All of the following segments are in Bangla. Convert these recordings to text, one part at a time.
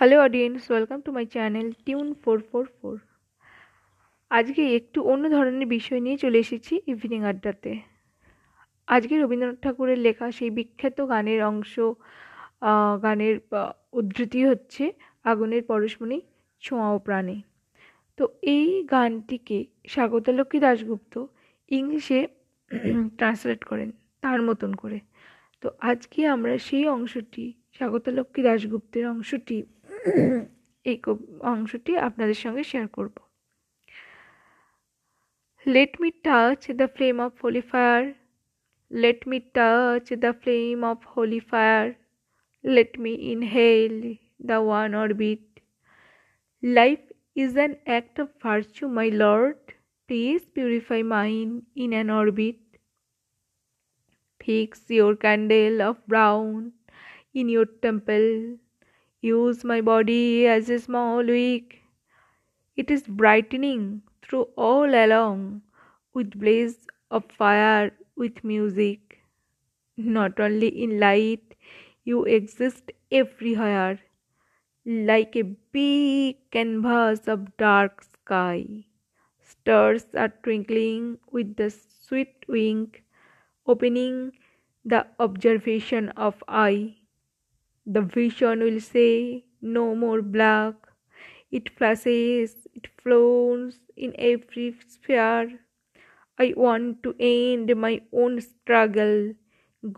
Hello audience, welcome to my channel tune 444। আজকে একটু অন্য ধরনের বিষয় নিয়ে চলে এসেছি ইভিনিং আড্ডাতে। আজকে রবীন্দ্রনাথ ঠাকুরের লেখা সেই বিখ্যাত গানের অংশ, গানের উদ্ধৃতি হচ্ছে আগুনের পরশমণি ছোঁয়াও প্রাণে। তো এই গানটিকে স্বাগতলক্ষ্মী দাশগুপ্ত ইংলিশে ট্রান্সলেট করেন তার মতন করে। তো আজকে আমরা সেই অংশটি, স্বাগতলক্ষ্মী দাশগুপ্তের অংশটি, এই অংশটি আপনাদের সঙ্গে শেয়ার করব। Let me touch the flame of holy fire, let me touch the flame of holy fire, let me inhale the one orbit, life is an act of virtue my lord, please purify mine in an orbit, fix your candle of brown in your temple, use my body as a small wick, it is brightening through all along with blaze of fire, with music. Not only in light, you exist everywhere, like a big canvas of dark sky, stars are twinkling with the sweet wink, opening the observation of eye. The vision will say no more black, it flashes, it flows in every sphere. I want to end my own struggle,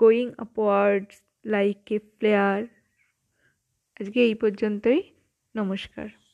going upwards like a flare. আজকে এই পর্যন্তই, নমস্কার।